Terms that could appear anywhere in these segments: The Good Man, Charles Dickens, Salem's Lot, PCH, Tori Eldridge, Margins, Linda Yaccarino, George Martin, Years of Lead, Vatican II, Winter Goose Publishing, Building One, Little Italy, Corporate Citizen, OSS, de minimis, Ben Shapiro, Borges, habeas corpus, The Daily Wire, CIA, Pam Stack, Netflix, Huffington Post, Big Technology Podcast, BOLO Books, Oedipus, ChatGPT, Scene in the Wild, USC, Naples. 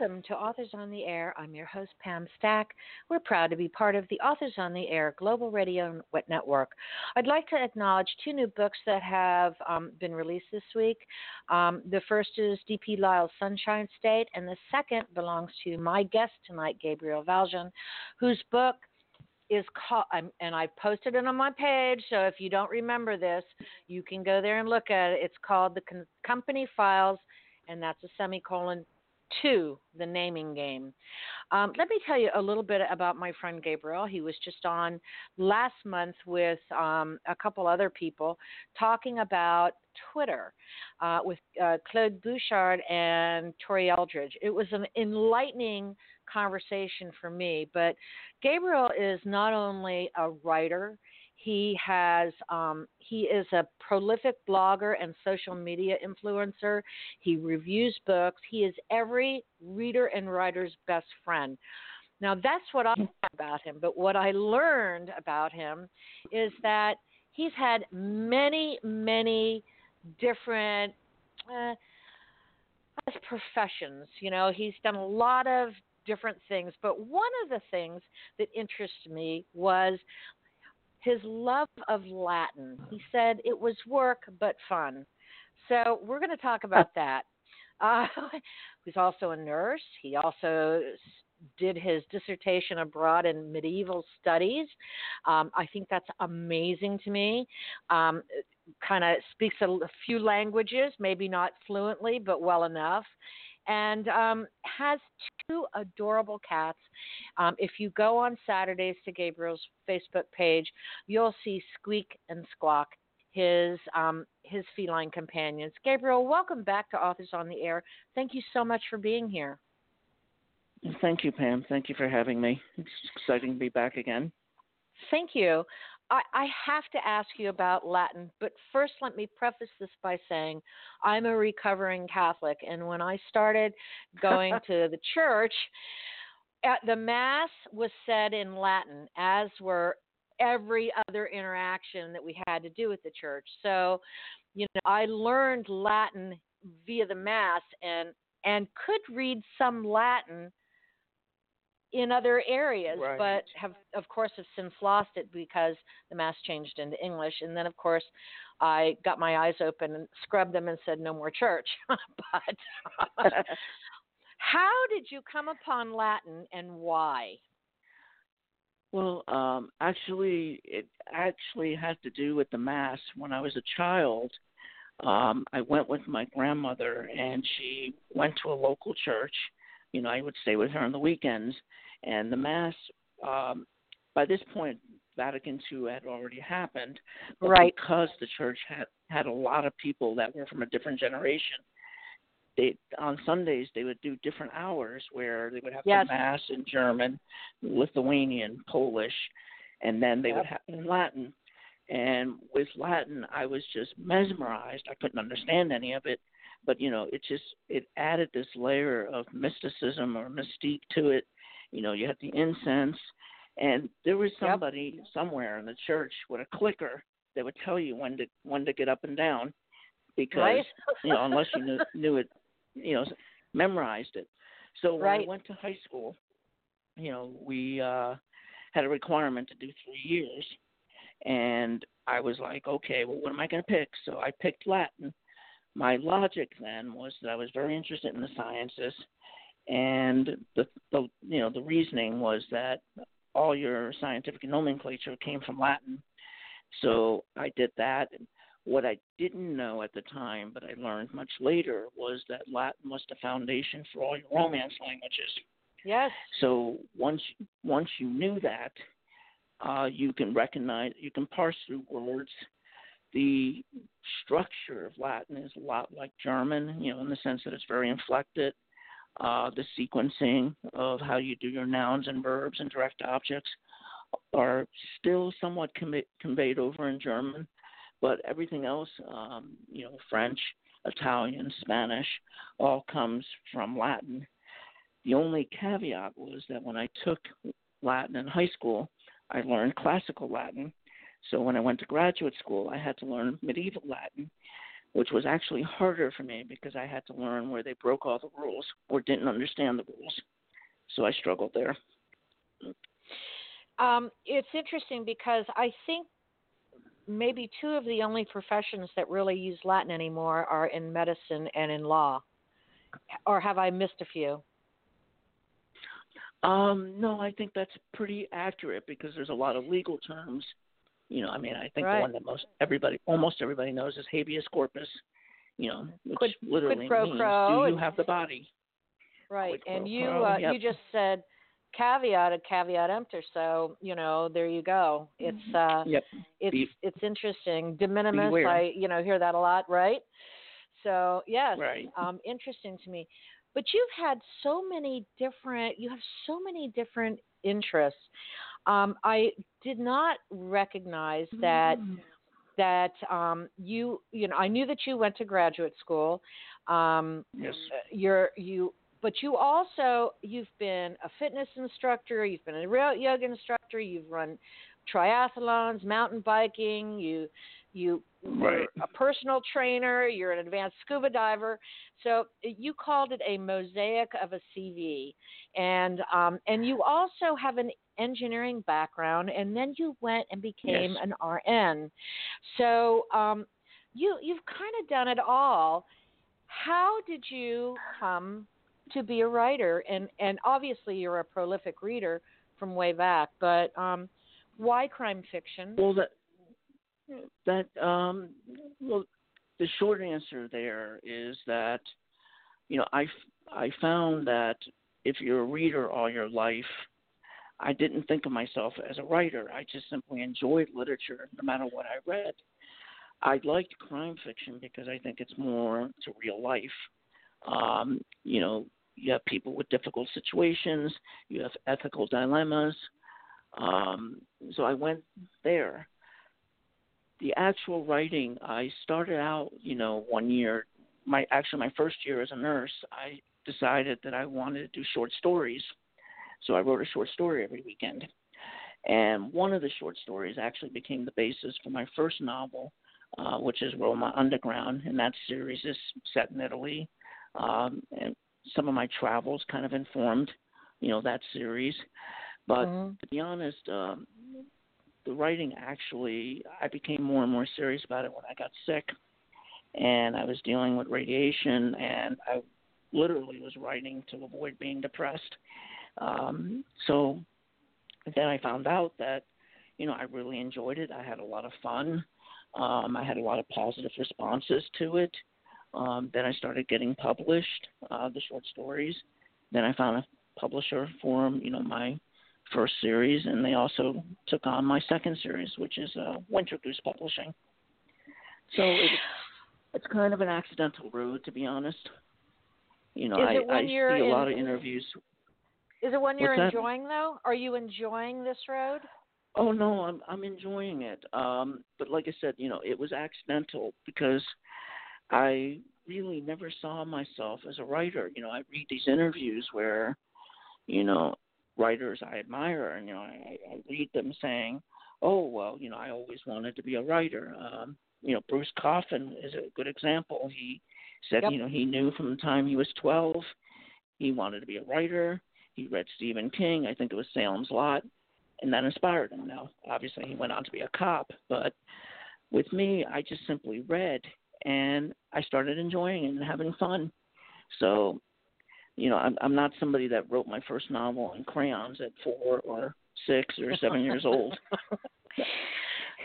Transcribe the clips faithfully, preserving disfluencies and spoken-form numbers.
Welcome to Authors on the Air. I'm your host, Pam Stack. We're proud to be part of the Authors on the Air Global Radio Network. I'd like to acknowledge two new books that have um, been released this week. Um, the first is D P. Lyle's Sunshine State, and the second belongs to my guest tonight, Gabriel Valjean, whose book is called, and I posted it on my page, so if you don't remember this, you can go there and look at it. It's called The Con- Company Files, and that's a semicolon, to the naming game. Um, let me tell you a little bit about my friend Gabriel. He was just on last month with um, a couple other people talking about Twitter uh, with uh, Claude Bouchard and Tori Eldridge. It was an enlightening conversation for me, but Gabriel is not only a writer, He has um, he is a prolific blogger and social media influencer. He reviews books. He is every reader and writer's best friend. Now, that's what I know about him. But what I learned about him is that he's had many, many different uh, professions. You know, he's done a lot of different things. But one of the things that interests me was his love of Latin. He said it was work but fun. So we're going to talk about that. Uh, he's also a nurse. He also did his dissertation abroad in medieval studies. Um, I think that's amazing to me. Um, kind of speaks a, a few languages, maybe not fluently, but well enough. And um, has two adorable cats. Um, if you go on Saturdays to Gabriel's Facebook page, you'll see Squeak and Squawk, his um, his feline companions. Gabriel, welcome back to Authors on the Air. Thank you so much for being here. Thank you, Pam. Thank you for having me. It's exciting to be back again. Thank you. I have to ask you about Latin, but first let me preface this by saying I'm a recovering Catholic, and when I started going to the church, the Mass was said in Latin, as were every other interaction that we had to do with the church. So, you know, I learned Latin via the Mass and and could read some Latin in other areas, right, but have, of course, have since lost it because the Mass changed into English. And then, of course, I got my eyes open and scrubbed them and said, no more church. But how did you come upon Latin and why? Well, um, actually, it actually had to do with the Mass. When I was a child, um, I went with my grandmother, and she went to a local church. You know, I would stay with her on the weekends, and the Mass, um, by this point, Vatican Two had already happened, right? Because the church had, had a lot of people that were from a different generation. They, on Sundays, they would do different hours where they would have yes. the Mass in German, Lithuanian, Polish, and then they yep. would have in Latin. And with Latin, I was just mesmerized. I couldn't understand any of it. But, you know, it just, it added this layer of mysticism or mystique to it. You know, you had the incense, and there was somebody yep. somewhere in the church with a clicker that would tell you when to when to get up and down because, right? you know, unless you knew, knew it, you know, memorized it. So when right. I went to high school, you know, we uh, had a requirement to do three years. And I was like, okay, well, what am I going to pick? So I picked Latin. My logic then was that I was very interested in the sciences, and the, the you know the reasoning was that all your scientific nomenclature came from Latin. So I did that. What I didn't know at the time, but I learned much later, was that Latin was the foundation for all your Romance languages. Yes. So once once you knew that, uh, you can recognize, you can parse through words. The structure of Latin is a lot like German, you know, in the sense that it's very inflected. Uh, the sequencing of how you do your nouns and verbs and direct objects are still somewhat com- conveyed over in German, but everything else, um, you know, French, Italian, Spanish, all comes from Latin. The only caveat was that when I took Latin in high school, I learned classical Latin. So when I went to graduate school, I had to learn medieval Latin, which was actually harder for me because I had to learn where they broke all the rules or didn't understand the rules. So I struggled there. Um, it's interesting because I think maybe two of the only professions that really use Latin anymore are in medicine and in law. Or have I missed a few? Um, no, I think that's pretty accurate because there's a lot of legal terms. You know, I mean, I think right. the one that most everybody, almost everybody knows is habeas corpus, you know, which quid, literally quid pro means pro, do you have the body? Right. Quid and you pro, uh, yep. you just said caveat, a caveat emptor. So, you know, there you go. It's uh, yep. it's, Be, it's interesting. De minimis, beware. I, you know, hear that a lot, right? So, yes, right. Um, interesting to me. But you've had so many different, you have so many different interests. Um, I did not recognize that, mm. that um, you, you know, I knew that you went to graduate school. Um, yes. You're, you, but you also, you've been a fitness instructor, you've been a real yoga instructor, you've run triathlons, mountain biking, you, you, Right. You're a personal trainer, you're an advanced scuba diver. So you called it a mosaic of a C V. And um, and you also have an engineering background, and then you went and became yes. an R N. So um, you, you've kind of done it all. How did you come to be a writer? And, and obviously you're a prolific reader from way back, but um, why crime fiction? Well, that That um, well, the short answer there is that, you know, I, I found that if you're a reader all your life, I didn't think of myself as a writer. I just simply enjoyed literature no matter what I read. I liked crime fiction because I think it's more to real life. Um, you know, you have people with difficult situations. You have ethical dilemmas. Um, so I went there. The actual writing, I started out, you know, one year, my actually my first year as a nurse, I decided that I wanted to do short stories. So I wrote a short story every weekend. And one of the short stories actually became the basis for my first novel, uh, which is Roma Underground. And that series is set in Italy. Um, and some of my travels kind of informed, you know, that series. But mm-hmm. to be honest, um, the writing actually, I became more and more serious about it when I got sick, and I was dealing with radiation, and I literally was writing to avoid being depressed. Um, so then I found out that, you know, I really enjoyed it. I had a lot of fun. Um, I had a lot of positive responses to it. Um, then I started getting published, uh, the short stories. Then I found a publisher for, you know, my first series, and they also took on my second series, which is uh, Winter Goose Publishing. So it's, it's kind of an accidental road, to be honest. You know, I, I see a in, lot of interviews. Is it one you're What's enjoying, that? though? Are you enjoying this road? Oh, no, I'm I'm enjoying it. Um, but like I said, you know, it was accidental because I really never saw myself as a writer. You know, I read these interviews where, you know, writers I admire, and, you know, I, I read them saying, oh, well, you know, I always wanted to be a writer. Um, you know, Bruce Coffin is a good example. He said, yep. you know, he knew from the time he was twelve, he wanted to be a writer. He read Stephen King. I think it was Salem's Lot, and that inspired him. Now, obviously, he went on to be a cop, but with me, I just simply read, and I started enjoying it and having fun. So, you know, I'm, I'm not somebody that wrote my first novel in crayons at four or six or seven years old.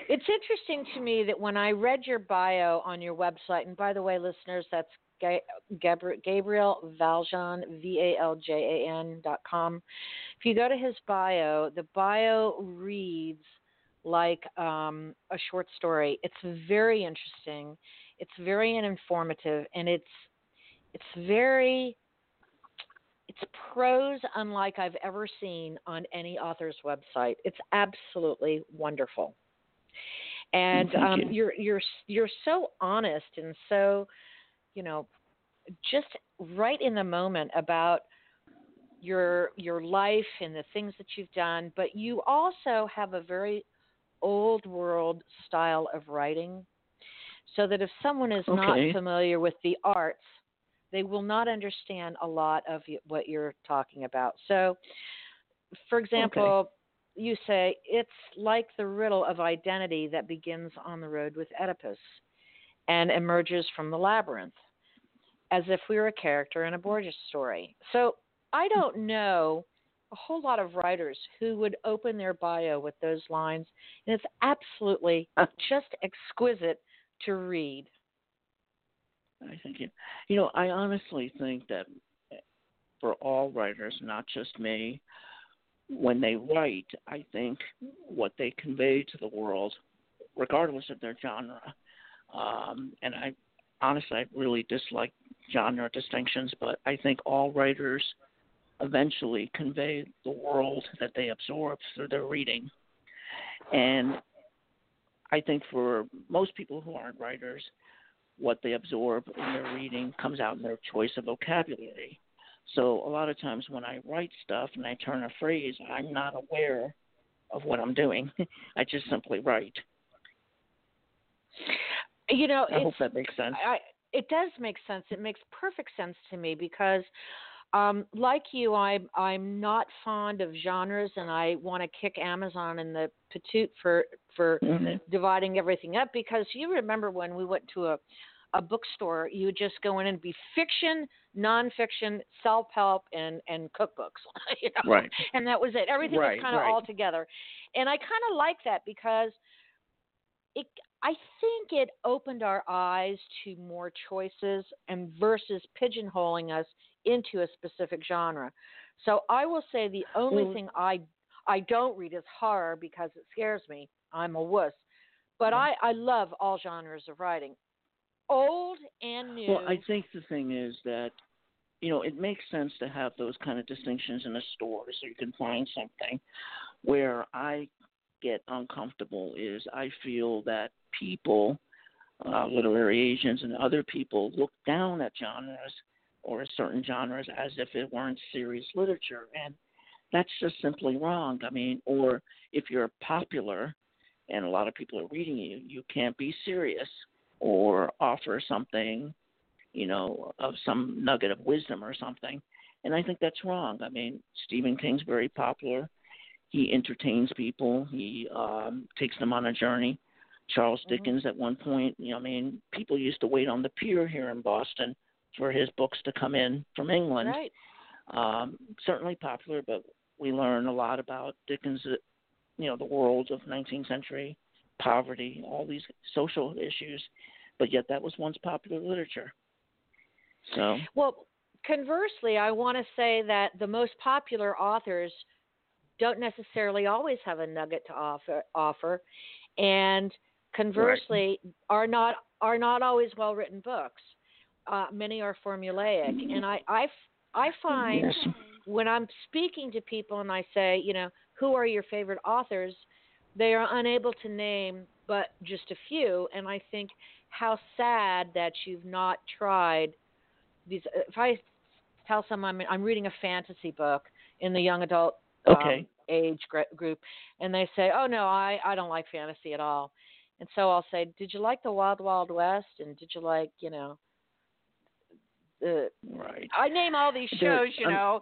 It's interesting to me that when I read your bio on your website, and by the way, listeners, that's Gabriel Valjean, V A L J A N dot com. If you go to his bio, the bio reads like um, a short story. It's very interesting. It's very informative, and it's it's very... It's prose unlike I've ever seen on any author's website. It's absolutely wonderful, and um, you. you're you're you're so honest and so, you know, just right in the moment about your your life and the things that you've done. But you also have a very old world style of writing. so that if someone is okay. not familiar with the arts, they will not understand a lot of what you're talking about. So, for example, okay. you say, it's like the riddle of identity that begins on the road with Oedipus and emerges from the labyrinth, as if we were a character in a Borges story. So I don't know a whole lot of writers who would open their bio with those lines, and it's absolutely just exquisite to read. I think it, you know, I honestly think that for all writers, not just me, when they write, I think what they convey to the world, regardless of their genre, um, and I honestly, I really dislike genre distinctions, but I think all writers eventually convey the world that they absorb through their reading. And I think for most people who aren't writers, what they absorb in their reading comes out in their choice of vocabulary. So a lot of times when I write stuff and I turn a phrase, I'm not aware of what I'm doing. I just simply write. You know, I hope that makes sense. I, it does make sense. It makes perfect sense to me because, um, like you, I, I'm not fond of genres, and I want to kick Amazon in the patoot for for mm-hmm. dividing everything up. Because you remember when we went to a a bookstore, you would just go in and be fiction, nonfiction, self-help, and, and cookbooks. You know? Right. And that was it. Everything right, was kind of right. all together. And I kind of like that because it. I think it opened our eyes to more choices and versus pigeonholing us into a specific genre. So I will say the only well, thing I I don't read is horror because it scares me. I'm a wuss. But yeah. I, I love all genres of writing, old and new. Well, I think the thing is that, you know, it makes sense to have those kind of distinctions in a store so you can find something. Where I get uncomfortable is I feel that people, uh, literary agents and other people, look down at genres or certain genres as if it weren't serious literature, and that's just simply wrong. I mean, or if you're popular and a lot of people are reading you, you can't be serious or offer something, you know, of some nugget of wisdom or something, and I think that's wrong. I mean, Stephen King's very popular. He entertains people. He um, takes them on a journey. Charles Dickens mm-hmm. at one point, you know, I mean, people used to wait on the pier here in Boston for his books to come in from England. Right. Um, certainly popular, but we learn a lot about Dickens, you know, the world of nineteenth century, poverty, all these social issues, but yet that was once popular literature. So, well, conversely, I want to say that the most popular authors don't necessarily always have a nugget to offer, offer and conversely right. are not are not always well-written books. Uh, many are formulaic. Mm-hmm. And I, I, I find yes. when I'm speaking to people and I say, you know, who are your favorite authors, they are unable to name but just a few. And I think how sad that you've not tried these. If I tell someone I'm, I'm reading a fantasy book in the young adult Okay. Um, age group, and they say, oh no, I, I don't like fantasy at all. And so I'll say, did you like the Wild Wild West? And did you like, you know, the right. I name all these shows, you um, know,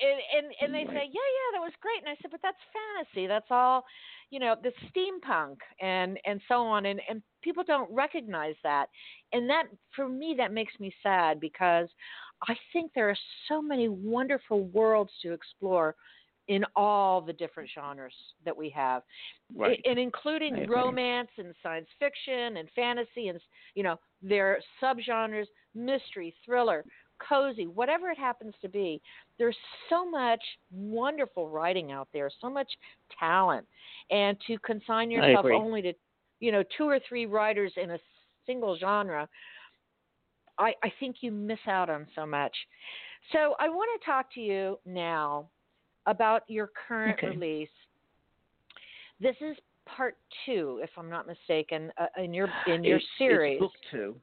and, and, and they right. say, yeah, yeah, that was great. And I said, but that's fantasy. That's all, you know, the steampunk and, and so on. And, and people don't recognize that. And that, for me, that makes me sad because I think there are so many wonderful worlds to explore in all the different genres that we have, right. and including romance and science fiction and fantasy and, you know, their subgenres, mystery, thriller, cozy, whatever it happens to be. There's so much wonderful writing out there, so much talent, and to consign yourself only to, you know, two or three writers in a single genre, I, I think you miss out on so much. So I want to talk to you now about your current okay. release. This is part two, if I'm not mistaken, uh, in your in your it's, series. It's book two.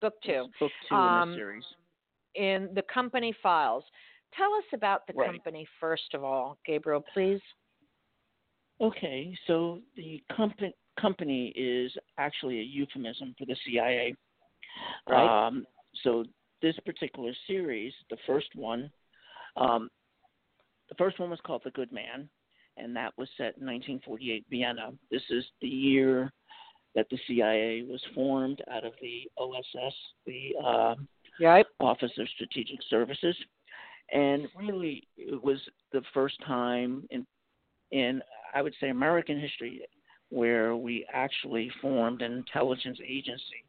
Book two. It's book two um, in the series. In The Company Files. Tell us about The right. Company, first of all, Gabriel, please. Okay, so The Company, company is actually a euphemism for the C I A. Right. Um, so this particular series, the first one, um, the first one was called The Good Man, and that was set in nineteen forty-eight Vienna. This is the year that the C I A was formed out of the O S S, the uh, yep. Office of Strategic Services. And really, it was the first time in, in I would say, American history where we actually formed an intelligence agency.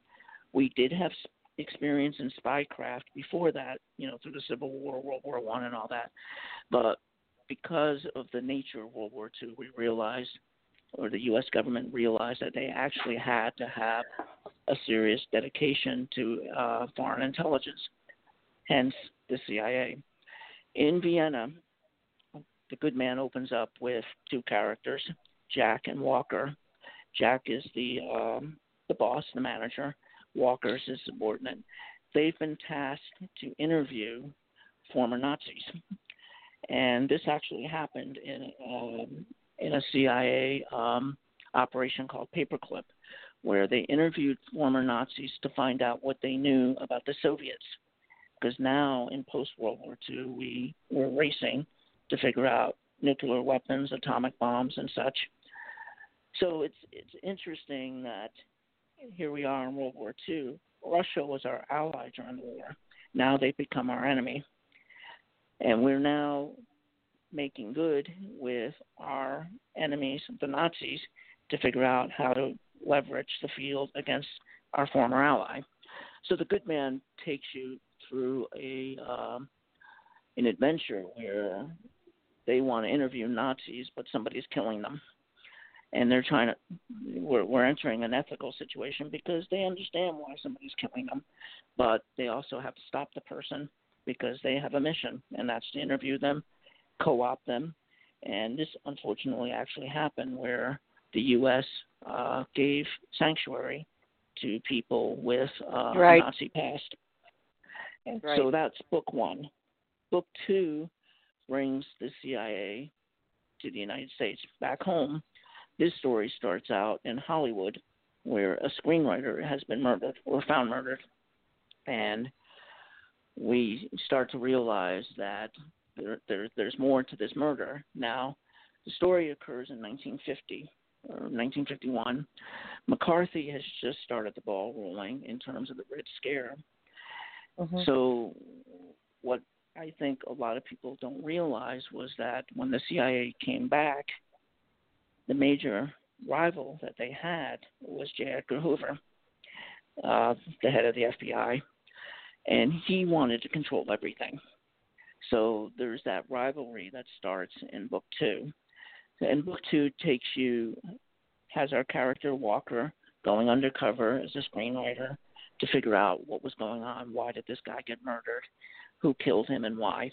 We did have experience in spycraft before that, you know, through the Civil War, World War One, and all that. But because of the nature of World War Two, we realized, or the U S government realized, that they actually had to have a serious dedication to uh, foreign intelligence, hence the C I A. In Vienna, The Good Man opens up with two characters, Jack and Walker. Jack is the um, the boss, the manager. Walker is his subordinate. They've been tasked to interview former Nazis. And this actually happened in um, in a C I A um, operation called Paperclip, where they interviewed former Nazis to find out what they knew about the Soviets. Because now in post-World War Two, we were racing to figure out nuclear weapons, atomic bombs, and such. So it's it's interesting that here we are in World War Two. Russia was our ally during the war. Now they've become our enemy. And we're now making good with our enemies, the Nazis, to figure out how to leverage the field against our former ally. So The Good Man takes you through a um, an adventure where they want to interview Nazis, but somebody's killing them. And they're trying to, we're, we're entering an ethical situation because they understand why somebody's killing them, but they also have to stop the person because they have a mission, and that's to interview them, co-opt them. And this unfortunately actually happened where the U S uh, gave sanctuary to people with uh, right. a Nazi past. Right. So that's book one. Book two brings the C I A to the United States, back home. This story starts out in Hollywood, where a screenwriter has been murdered or found murdered. And we start to realize that there, there, there's more to this murder. Now, the story occurs in nineteen fifty or nineteen fifty-one. McCarthy has just started the ball rolling in terms of the Red Scare. Mm-hmm. So what I think a lot of people don't realize was that when the C I A came back, the major rival that they had was J. Edgar Hoover, uh, the head of the F B I, and he wanted to control everything. So there's that rivalry that starts in book two. And book two takes you, has our character Walker going undercover as a screenwriter to figure out what was going on, why did this guy get murdered, who killed him, and why.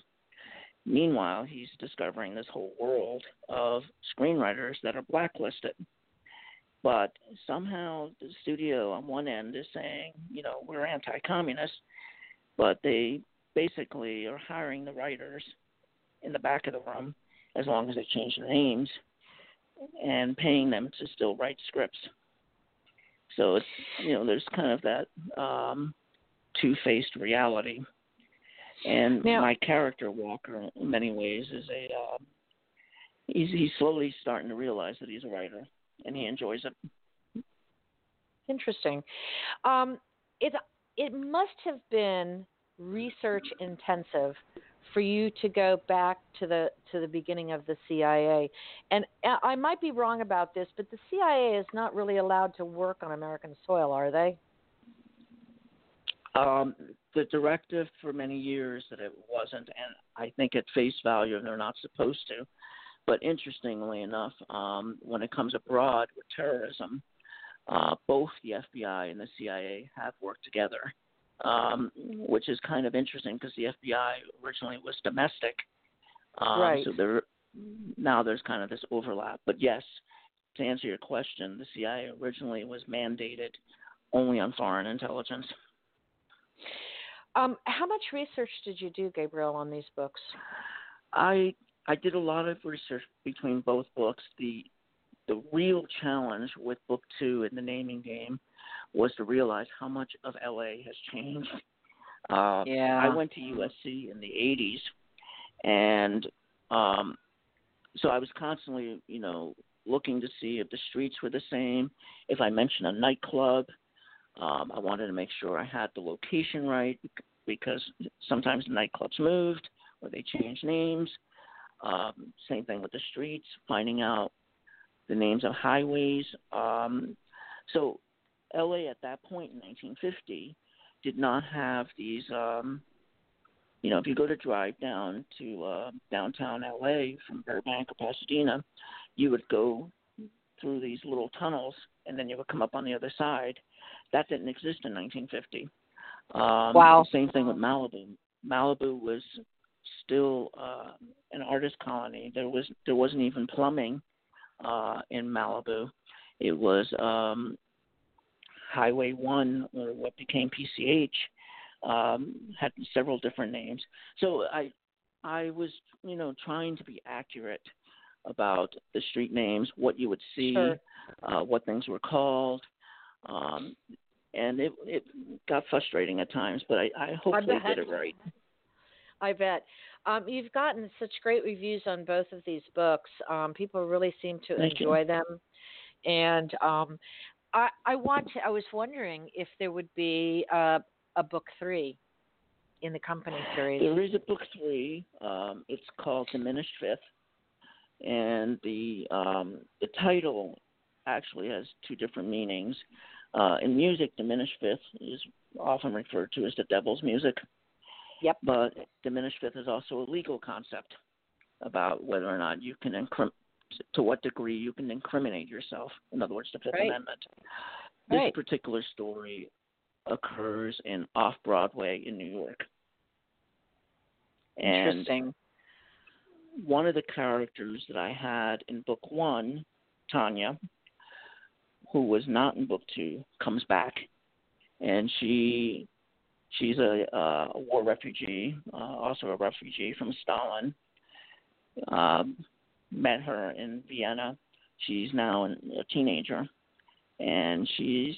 Meanwhile, he's discovering this whole world of screenwriters that are blacklisted. But somehow the studio on one end is saying, you know, we're anti-communist, but they basically are hiring the writers in the back of the room as long as they change their names and paying them to still write scripts. So, it's, you know, there's kind of that um, two-faced reality. And now, my character Walker, in many ways, is a uh, he's, he's slowly starting to realize that he's a writer, and he enjoys it. Interesting. Um, it it must have been research intensive for you to go back to the to the beginning of the C I A. And I might be wrong about this, but the C I A is not really allowed to work on American soil, are they? Um, the directive for many years that it wasn't, and I think at face value they're not supposed to. But interestingly enough, um, when it comes abroad with terrorism, uh, both the F B I and the C I A have worked together, um, which is kind of interesting because the F B I originally was domestic. Um, right. So there, now there's kind of this overlap. But yes, to answer your question, the C I A originally was mandated only on foreign intelligence. Um, how much research did you do, Gabriel, on these books? I I did a lot of research between both books. The the real challenge with book two in the naming game was to realize how much of L A has changed. Uh, yeah. I went to U S C in the eighties, and um, so I was constantly, you know, looking to see if the streets were the same. If I mentioned a nightclub, um, I wanted to make sure I had the location right, because sometimes nightclubs moved or they changed names. Um, same thing with the streets, finding out the names of highways. Um, so L A at that point in nineteen fifty did not have these, um, you know, if you go to drive down to uh, downtown L A from Burbank or Pasadena, you would go through these little tunnels and then you would come up on the other side. That didn't exist in nineteen fifty. Um, wow. Same thing with Malibu. Malibu was still uh, an artist colony. There was there wasn't even plumbing uh, in Malibu. It was um, Highway One, or what became P C H, um, had several different names. So I I was you know trying to be accurate about the street names, what you would see, sure. uh, what things were called. Um, And it it got frustrating at times, but I, I hopefully I did it right. I bet. Um, you've gotten such great reviews on both of these books. Um, people really seem to Thank enjoy you. them. And um, I, I want to, I was wondering if there would be uh, a book three in the company series. There is a book three. Um, it's called Diminished Fifth. And the um, the title actually has two different meanings. Uh, in music, Diminished Fifth is often referred to as the devil's music. Yep. But Diminished Fifth is also a legal concept about whether or not you can, incrim- to what degree you can incriminate yourself. In other words, the Fifth right. Amendment. This right. particular story occurs in Off-Broadway in New York. And interesting. One of the characters that I had in book one, Tanya, who was not in book two, comes back, and she she's a, uh, a war refugee, uh, also a refugee from Stalin. Um, met her in Vienna. She's now an, a teenager, and she's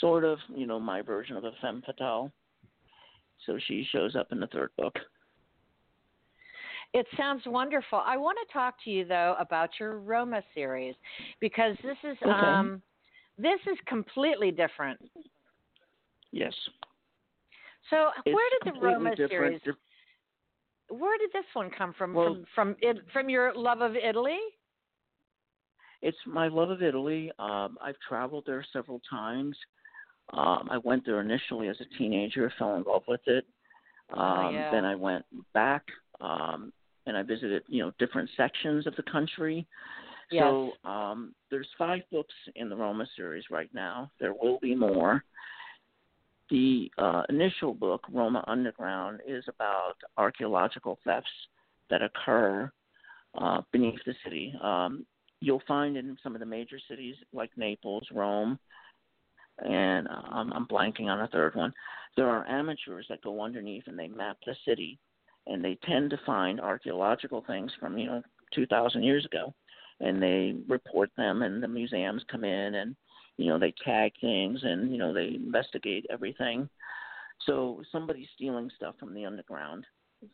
sort of, you know, my version of a femme fatale. So she shows up in the third book. It sounds wonderful. I want to talk to you, though, about your Roma series, because this is okay. um, this is completely different. Yes. So it's where did the Roma different. series? Where did this one come from? Well, from from, it, from your love of Italy? It's my love of Italy. Um, I've traveled there several times. Um, I went there initially as a teenager, fell in love with it. Um, oh, yeah. Then I went back. Um, and I visited, you know, different sections of the country. Yes. So um, there's five books in the Roma series right now. There will be more. The uh, initial book, Roma Underground, is about archaeological thefts that occur uh, beneath the city. Um, you'll find in some of the major cities like Naples, Rome, and um, I'm blanking on a third one. There are amateurs that go underneath and they map the city. And they tend to find archaeological things from, you know, two thousand years ago. And they report them, and the museums come in, and, you know, they tag things, and, you know, they investigate everything. So somebody's stealing stuff from the underground.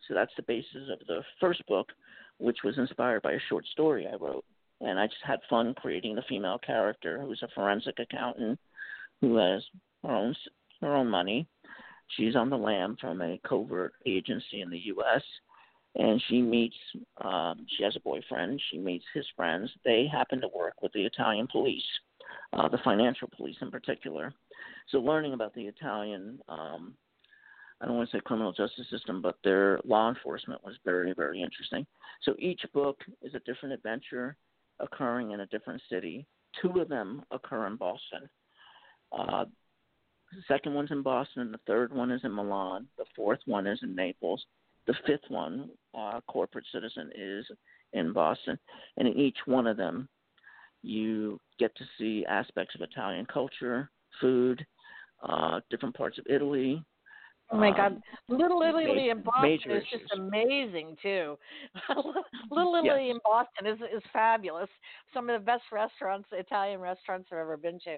So that's the basis of the first book, which was inspired by a short story I wrote. And I just had fun creating the female character, who's a forensic accountant, who has her own, her own money. She's on the lam from a covert agency in the U S, and she meets, um, she has a boyfriend, she meets his friends. They happen to work with the Italian police, uh, the financial police in particular. So learning about the Italian, um, I don't want to say criminal justice system, but their law enforcement was very, very interesting. So each book is a different adventure occurring in a different city. Two of them occur in Boston. Uh, The second one's in Boston. The third one is in Milan. The fourth one is in Naples. The fifth one, uh, Corporate Citizen, is in Boston. And in each one of them, you get to see aspects of Italian culture, food, uh, different parts of Italy, Oh my God, um, Little Italy in Boston is issues. just amazing too. Little Italy yes. in Boston is is fabulous. Some of the best restaurants, Italian restaurants I've ever been to,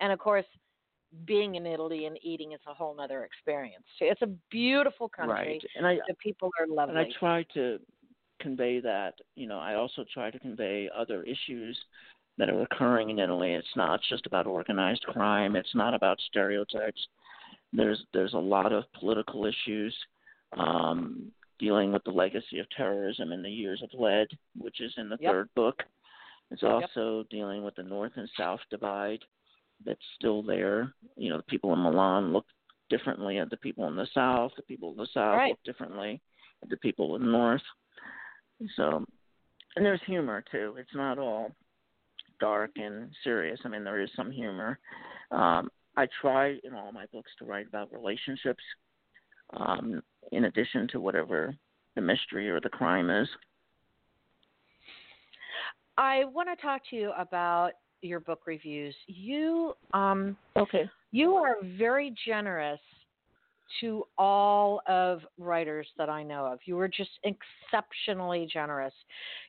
and of course, being in Italy and eating is a whole other experience too. It's a beautiful country, right. and I, the people are lovely. And I try to convey that. You know, I also try to convey other issues that are occurring in Italy. It's not just about organized crime. It's not about stereotypes. There's there's a lot of political issues um, dealing with the legacy of terrorism in the Years of Lead, which is in the yep. third book. It's also yep. dealing with the North and South divide that's still there. You know, the people in Milan look differently at the people in the South. The people in the South right. look differently at the people in the North. So, and there's humor, too. It's not all dark and serious. I mean, there is some humor. Um I try in all my books to write about relationships um, in addition to whatever the mystery or the crime is. I want to talk to you about your book reviews. You um, okay. You are very generous to all of writers that I know of. You were just exceptionally generous.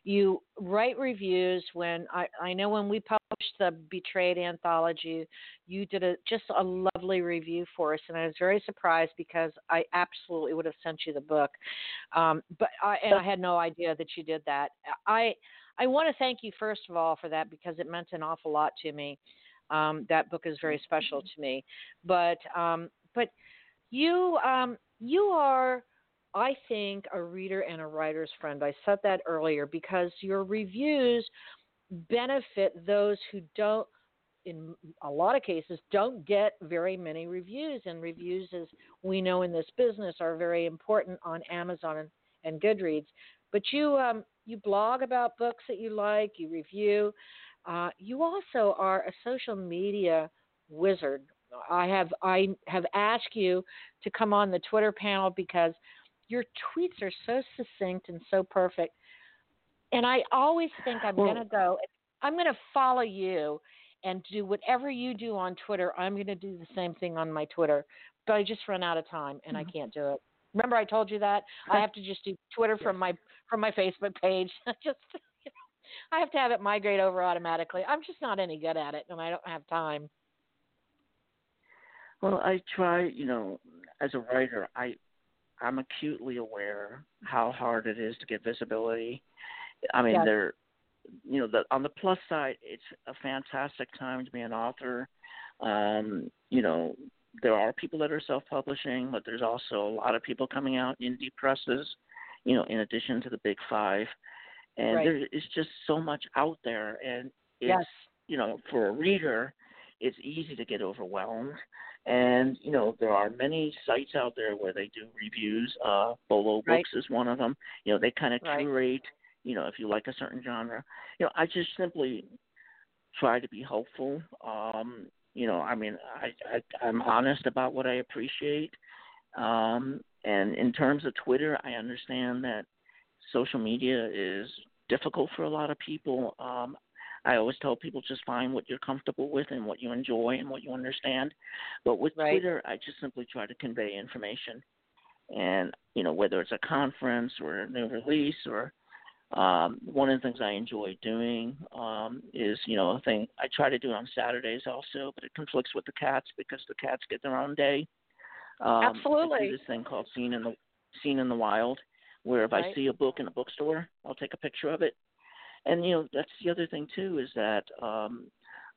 You write reviews when I, I know when we publish the Betrayed Anthology, you did a, just a lovely review for us, and I was very surprised because I absolutely would have sent you the book, um, but I, and I had no idea that you did that. I I want to thank you first of all for that because it meant an awful lot to me. Um, that book is very special to me, but um, but you um, you are, I think, a reader and a writer's friend. I said that earlier because your reviews benefit those who don't, in a lot of cases, don't get very many reviews. And reviews, as we know in this business, are very important on Amazon and, and Goodreads. But you um, you blog about books that you like, you review. Uh, you also are a social media wizard. I have I have asked you to come on the Twitter panel because your tweets are so succinct and so perfect. And I always think I'm well, going to go, I'm going to follow you and do whatever you do on Twitter. I'm going to do the same thing on my Twitter, but I just run out of time and mm-hmm. I can't do it. Remember I told you that I have to just do Twitter from my, from my Facebook page. just, you know, I have to have it migrate over automatically. I'm just not any good at it and I don't have time. Well, I try, you know, as a writer, I, I'm acutely aware how hard it is to get visibility. I mean, yeah. they're, you know, the, on the plus side, it's a fantastic time to be an author. Um, you know, there are people that are self-publishing, but there's also a lot of people coming out indie presses, you know, in addition to the big five. And right. there is just so much out there. And, it's, yes. you know, for a reader, it's easy to get overwhelmed. And, you know, there are many sites out there where they do reviews. Uh, BOLO Books right. is one of them. You know, they kind of curate. Right. You know, if you like a certain genre, you know, I just simply try to be helpful. Um, you know, I mean, I, I, I'm honest about what I appreciate. Um, and in terms of Twitter, I understand that social media is difficult for a lot of people. Um, I always tell people just find what you're comfortable with and what you enjoy and what you understand. But with right. Twitter, I just simply try to convey information. And, you know, whether it's a conference or a new release or Um, one of the things I enjoy doing um, is, you know, a thing I try to do on Saturdays also, but it conflicts with the cats because the cats get their own day. Um, Absolutely. I do this thing called Scene in the Scene in the Wild, where if right. I see a book in a bookstore, I'll take a picture of it. And, you know, that's the other thing, too, is that um,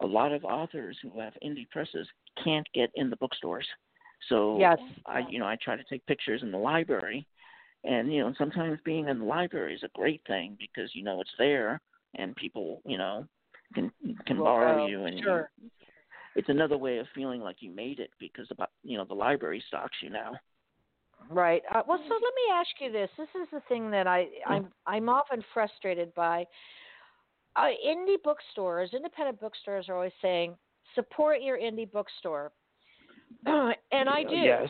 a lot of authors who have indie presses can't get in the bookstores. So, yes. I, you know, I try to take pictures in the library. And, you know, sometimes being in the library is a great thing because, you know, it's there and people, you know, can can well, borrow uh, you. And sure. you, it's another way of feeling like you made it because, about you know, the library stocks you now. Right. Uh, well, so let me ask you this. This is the thing that I, I'm, I'm often frustrated by. Uh, indie bookstores, independent bookstores are always saying, support your indie bookstore. and I do. Yes.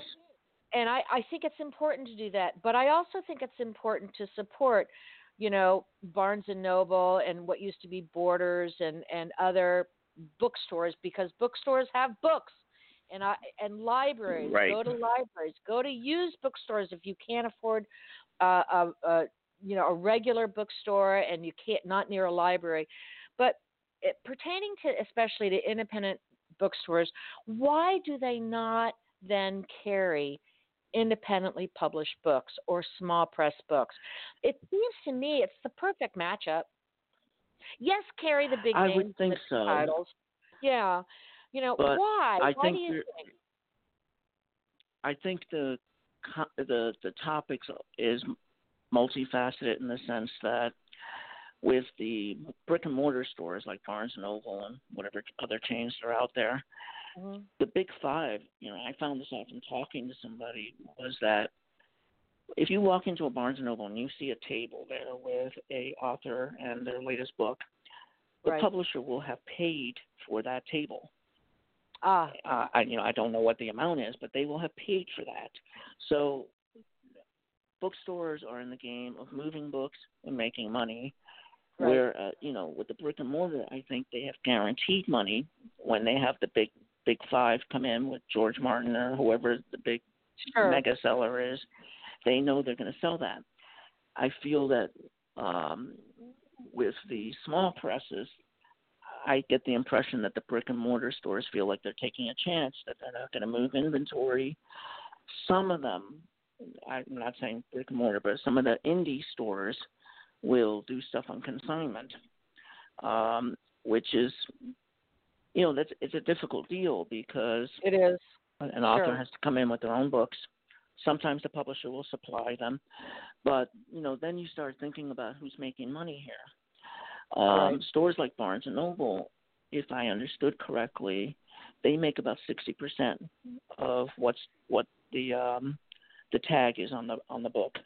And I, I think it's important to do that, but I also think it's important to support, you know, Barnes and Noble and what used to be Borders and, and other bookstores because bookstores have books and I, and libraries. Right. Go to libraries. Go to used bookstores if you can't afford uh, a, a you know a regular bookstore and you can't not near a library. But it, pertaining to especially to independent bookstores, why do they not then carry independently published books or small press books? It seems to me it's the perfect matchup. Yes, carry the big I names would think the so. titles. Yeah. You know, but why? I why think do you there, think? I think the, the the topics is multifaceted in the sense that with the brick-and-mortar stores like Barnes and Noble and whatever other chains are out there, mm-hmm. the big five, you know, I found this out from talking to somebody, was that if you walk into a Barnes and Noble and you see a table there with a author and their latest book, the right. publisher will have paid for that table. Ah, uh, I, you know, I don't know what the amount is, but they will have paid for that. So bookstores are in the game of moving books and making money. Right. Where uh, you know, with the brick and mortar, I think they have guaranteed money when they have the big big five come in with George Martin or whoever the big sure. mega seller is. They know they're going to sell that. I feel that um, with the small presses, I get the impression that the brick and mortar stores feel like they're taking a chance, that they're not going to move inventory. Some of them, I'm not saying brick and mortar, but some of the indie stores will do stuff on consignment, um, which is, you know, that's it's a difficult deal because it is. An author sure. has to come in with their own books. Sometimes the publisher will supply them, but you know, then you start thinking about who's making money here. Um, right. Stores like Barnes and Noble, if I understood correctly, they make about sixty percent of what's what the um, the tag is on the on the book.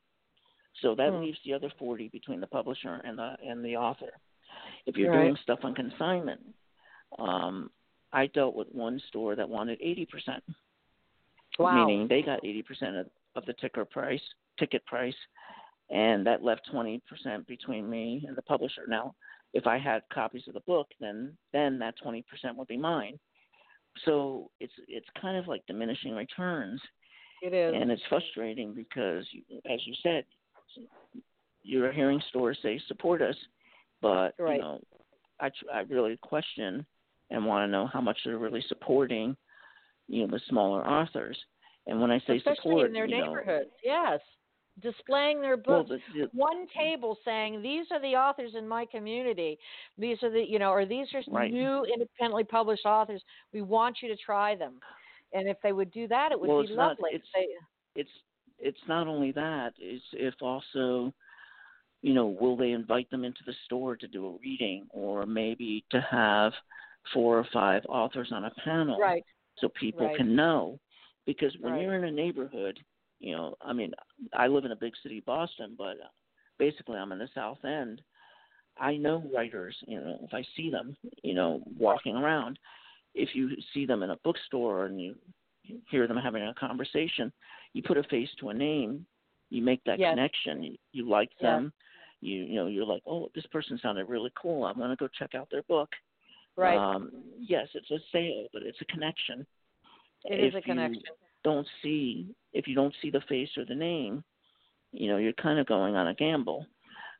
So that hmm. leaves the other forty between the publisher and the and the author. If you're right. doing stuff on consignment, um, I dealt with one store that wanted eighty percent. Wow. Meaning they got eighty percent of, of the ticker price, ticket price, and that left twenty percent between me and the publisher. Now, if I had copies of the book, then then that twenty percent would be mine. So it's it's kind of like diminishing returns. It is. And it's frustrating because, as you said, you're hearing stores say support us, but right. you know, I, I really question and want to know how much they're really supporting, you know, the smaller authors. And when I say especially support, in their you neighborhoods, know, yes, displaying their books, well, the, the, one table saying these are the authors in my community, these are the you know, or these are right. new independently published authors. We want you to try them, and if they would do that, it would well, be it's lovely. Not, it's, they, it's it's not only that; it's if also, you know, will they invite them into the store to do a reading, or maybe to have four or five authors on a panel, right? So people right. can know, because when right. you're in a neighborhood, you know, I mean, I live in a big city, Boston, but basically I'm in the South End. I know writers, you know, if I see them, you know, walking around, if you see them in a bookstore and you hear them having a conversation, you put a face to a name, you make that yes. connection, you, you like yes. them, you you know, you're like, oh, this person sounded really cool. I'm going to go check out their book. Right. Um, yes, it's a sale, but it's a connection. It if is a connection. You don't see if you don't see the face or the name, you know, you're kind of going on a gamble.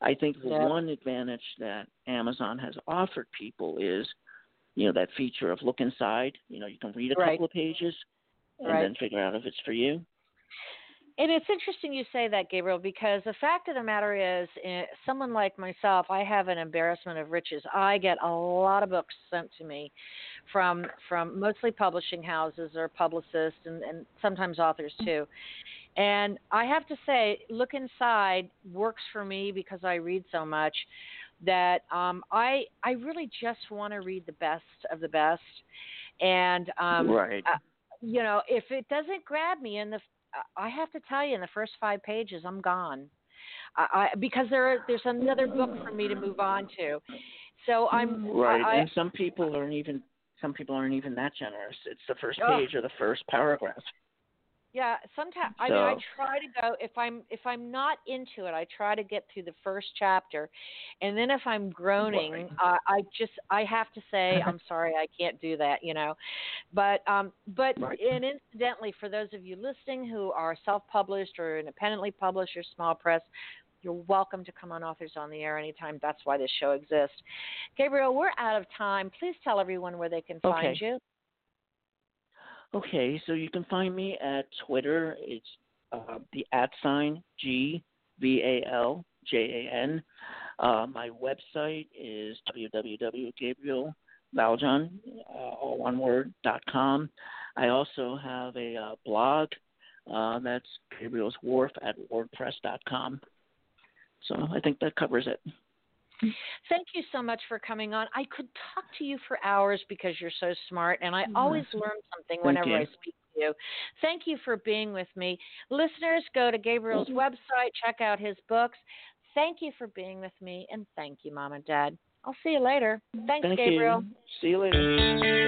I think the yeah. one advantage that Amazon has offered people is, you know, that feature of look inside. You know, you can read a right. couple of pages and right. then figure out if it's for you. And it's interesting you say that, Gabriel, because the fact of the matter is, someone like myself, I have an embarrassment of riches. I get a lot of books sent to me from from mostly publishing houses or publicists and, and sometimes authors too. And I have to say, Look Inside works for me because I read so much that um, I, I really just want to read the best of the best. And, um, right. uh, you know, if it doesn't grab me in the I have to tell you, in the first five pages, I'm gone I, I, because there are, there's another book for me to move on to. So I'm right, I, and some people aren't even some people aren't even that generous. It's the first page oh. or the first paragraph. Yeah, sometimes so. I mean, I try to go if I'm if I'm not into it. I try to get through the first chapter, and then if I'm groaning, uh, I just I have to say I'm sorry, I can't do that, you know. But um, but right. and incidentally, for those of you listening who are self-published or independently published or small press, you're welcome to come on Authors on the Air anytime. That's why this show exists. Gabriel, we're out of time. Please tell everyone where they can okay. find you. Okay, so you can find me at Twitter. It's uh, the at sign G V A L J A N. Uh, my website is w w w dot gabriel valjean, uh, all one word, dot com. I also have a uh, blog. Uh, that's Gabriel's Wharf at wordpress dot com. So I think that covers it. Thank you so much for coming on. I could talk to you for hours because you're so smart, and I always learn something whenever I speak to you. Thank you for being with me. Listeners, go to Gabriel's website, check out his books. Thank you for being with me, and thank you, Mom and Dad. I'll see you later. Thanks, Gabriel. See you later.